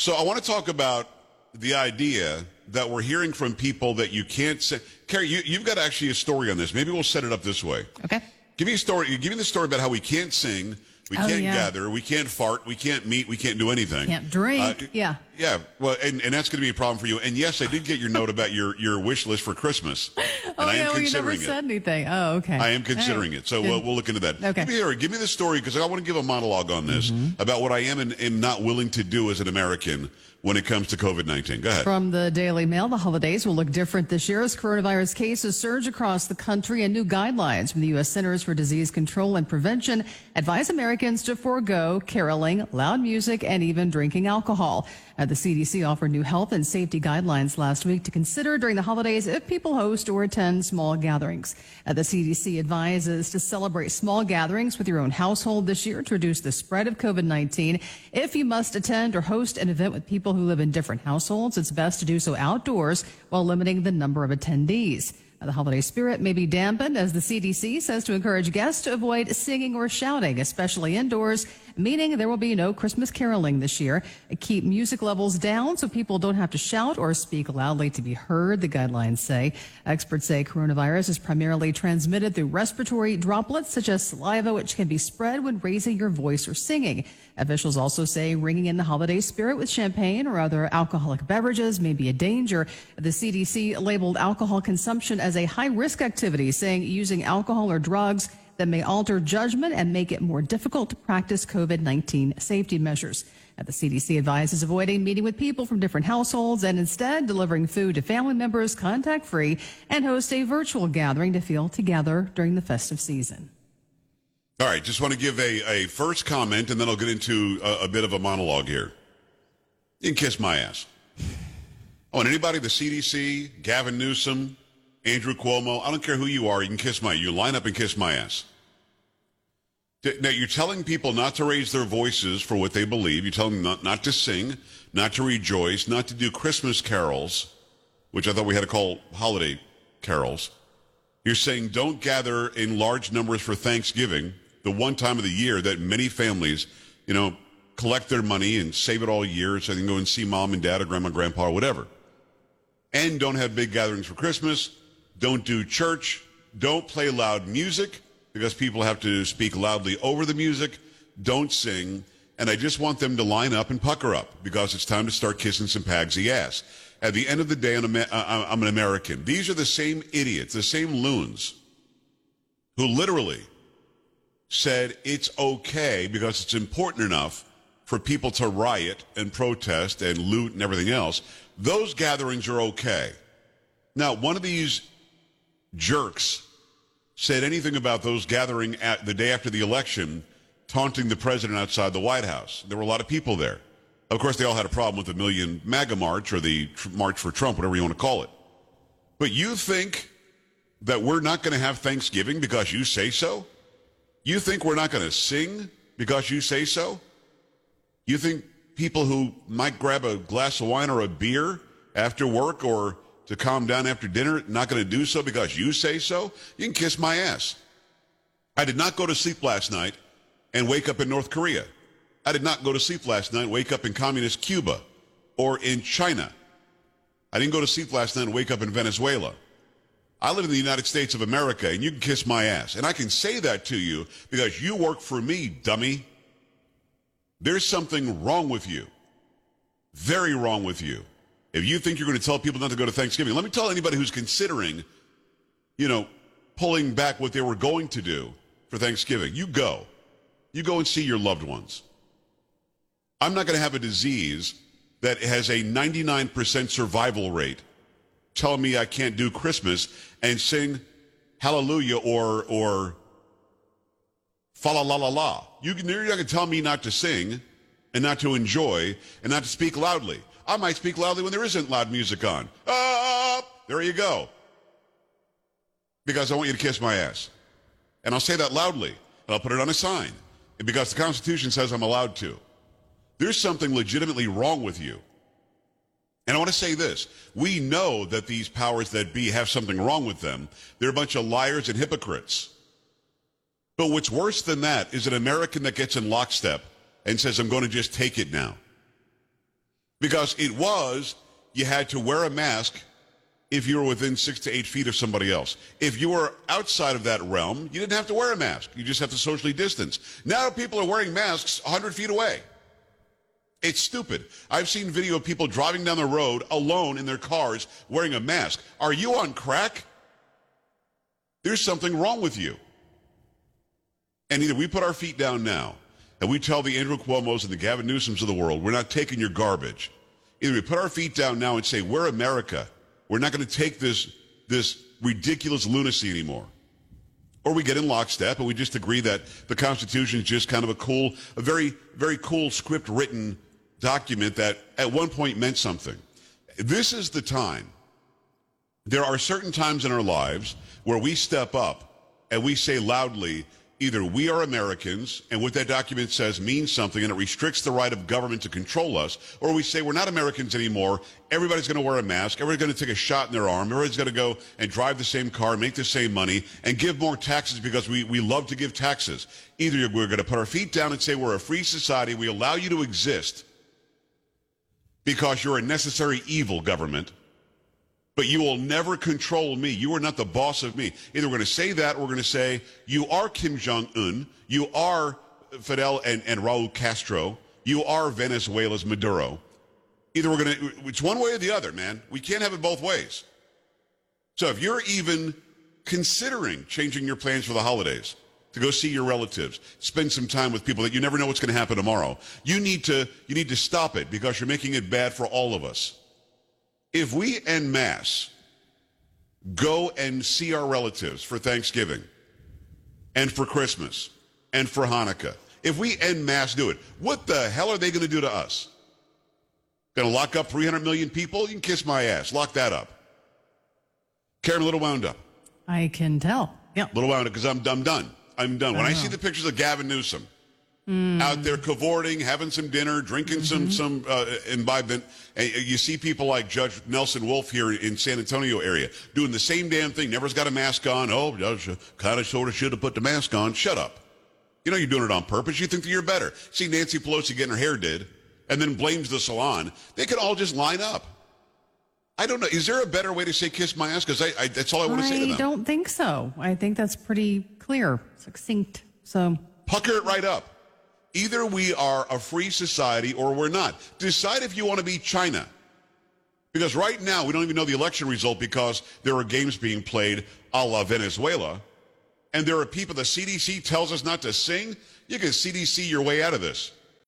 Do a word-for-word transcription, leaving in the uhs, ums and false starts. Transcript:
So I want to talk about the idea that we're hearing from people that you can't say. Carrie, you, you've got actually a story on this. Maybe we'll set it up this way. Okay. Give me a story. Give me the story about how we can't sing, we oh, can't yeah. gather, we can't fart, we can't meet, we can't do anything. Can't drink. Uh, yeah. Yeah. Well, and, and that's going to be a problem for you. And yes, I did get your note about your, your wish list for Christmas. And oh, I am no, considering you never it. said anything. Oh, okay. I am considering hey. it. So we'll, we'll look into that. Okay. Give me, give me the story because I want to give a monologue on this mm-hmm. about what I am and am not willing to do as an American when it comes to COVID nineteen. Go ahead. From the Daily Mail, the holidays will look different this year as coronavirus cases surge across the country and new guidelines from the U S Centers for Disease Control and Prevention advise Americans to forego caroling, loud music, and even drinking alcohol. Uh, the C D C offered new health and safety guidelines last week to consider during the holidays if people host or attend small gatherings. Uh, the C D C advises to celebrate small gatherings with your own household this year to reduce the spread of COVID nineteen. If you must attend or host an event with people who live in different households, it's best to do so outdoors while limiting the number of attendees. The holiday spirit may be dampened as the C D C says to encourage guests to avoid singing or shouting, especially indoors, meaning there will be no Christmas caroling this year. Keep music levels down so people don't have to shout or speak loudly to be heard, the guidelines say. Experts say coronavirus is primarily transmitted through respiratory droplets such as saliva, which can be spread when raising your voice or singing. Officials also say ringing in the holiday spirit with champagne or other alcoholic beverages may be a danger. The C D C labeled alcohol consumption as As a high-risk activity, saying using alcohol or drugs that may alter judgment and make it more difficult to practice COVID nineteen safety measures. Now, the C D C advises avoiding meeting with people from different households and instead delivering food to family members contact-free and host a virtual gathering to feel together during the festive season. All right, just want to give a, a first comment and then I'll get into a, a bit of a monologue here. You can kiss my ass. Oh, and anybody, the C D C, Gavin Newsom, Andrew Cuomo, I don't care who you are, you can kiss my, you line up and kiss my ass. Now, you're telling people not to raise their voices for what they believe. You're telling them not, not to sing, not to rejoice, not to do Christmas carols, which I thought we had to call holiday carols. You're saying don't gather in large numbers for Thanksgiving, the one time of the year that many families, you know, collect their money and save it all year so they can go and see mom and dad or grandma, grandpa, or whatever. And don't have big gatherings for Christmas. Don't do church. Don't play loud music because people have to speak loudly over the music. Don't sing. And I just want them to line up and pucker up because it's time to start kissing some pagsy ass. At the end of the day, I'm an American. These are the same idiots, the same loons who literally said it's okay because it's important enough for people to riot and protest and loot and everything else. Those gatherings are okay. Now, one of these jerks said anything about those gathering at the day after the election, taunting the president outside the White House. There were a lot of people there. Of course, they all had a problem with the Million MAGA March or the tr- March for Trump, whatever you want to call it. But you think that we're not going to have Thanksgiving because you say so? You think we're not going to sing because you say so? You think people who might grab a glass of wine or a beer after work or to calm down after dinner, not going to do so because you say so? You can kiss my ass. I did not go to sleep last night and wake up in North Korea. I did not go to sleep last night and wake up in communist Cuba or in China. I didn't go to sleep last night and wake up in Venezuela. I live in the United States of America, and you can kiss my ass. And I can say that to you because you work for me, dummy. There's something wrong with you. Very wrong with you. If you think you're going to tell people not to go to Thanksgiving, let me tell anybody who's considering, you know, pulling back what they were going to do for Thanksgiving. You go. You go and see your loved ones. I'm not going to have a disease that has a ninety-nine percent survival rate tell me I can't do Christmas and sing hallelujah or, or fa la la la la. You're not going to tell me not to sing and not to enjoy and not to speak loudly. I might speak loudly when there isn't loud music on. Up! There you go. Because I want you to kiss my ass. And I'll say that loudly. And I'll put it on a sign. And because the Constitution says I'm allowed to. There's something legitimately wrong with you. And I want to say this. We know that these powers that be have something wrong with them. They're a bunch of liars and hypocrites. But what's worse than that is an American that gets in lockstep and says, I'm going to just take it now. Because it was, you had to wear a mask if you were within six to eight feet of somebody else. If you were outside of that realm, you didn't have to wear a mask. You just have to socially distance. Now people are wearing masks one hundred feet away. It's stupid. I've seen video of people driving down the road alone in their cars wearing a mask. Are you on crack? There's something wrong with you. And either we put our feet down now and we tell the Andrew Cuomos and the Gavin Newsoms of the world, we're not taking your garbage. Either we put our feet down now and say, we're America. We're not going to take this, this ridiculous lunacy anymore. Or we get in lockstep and we just agree that the Constitution is just kind of a cool, a very, very cool script written document that at one point meant something. This is the time. There are certain times in our lives where we step up and we say loudly, either we are Americans, and what that document says means something, and it restricts the right of government to control us, or we say we're not Americans anymore, everybody's going to wear a mask, everybody's going to take a shot in their arm, everybody's going to go and drive the same car, make the same money, and give more taxes because we, we love to give taxes. Either we're going to put our feet down and say we're a free society, we allow you to exist because you're a necessary evil, government, but you will never control me. You are not the boss of me. Either we're going to say that or we're going to say, you are Kim Jong-un, you are Fidel and, and Raul Castro, you are Venezuela's Maduro. Either we're going to, it's one way or the other, man. We can't have it both ways. So if you're even considering changing your plans for the holidays, to go see your relatives, spend some time with people that you never know what's going to happen tomorrow, you need to, you need to stop it because you're making it bad for all of us. If we en masse go and see our relatives for Thanksgiving and for Christmas and for Hanukkah, if we en masse do it, what the hell are they going to do to us? Going to lock up three hundred million people? You can kiss my ass. Lock that up. Karen, a little wound up. I can tell. Yeah. A little wound up because I'm, I'm done. I'm done. When oh. I see the pictures of Gavin Newsom Mm. out there cavorting, having some dinner, drinking mm-hmm. some, some uh, imbibement. And you see people like Judge Nelson Wolf here in San Antonio area doing the same damn thing. Never's got a mask on. Oh, kind of, sort of should have put the mask on. Shut up. You know you're doing it on purpose. You think that you're better. See Nancy Pelosi getting her hair did and then blames the salon. They could all just line up. I don't know. Is there a better way to say kiss my ass? Because I, I, that's all I want to say to them. I don't think so. I think that's pretty clear, succinct. So pucker it right up. Either we are a free society or we're not. Decide if you want to be China. Because right now, we don't even know the election result because there are games being played a la Venezuela. And there are people the C D C tells us not to sing. You can C D C your way out of this.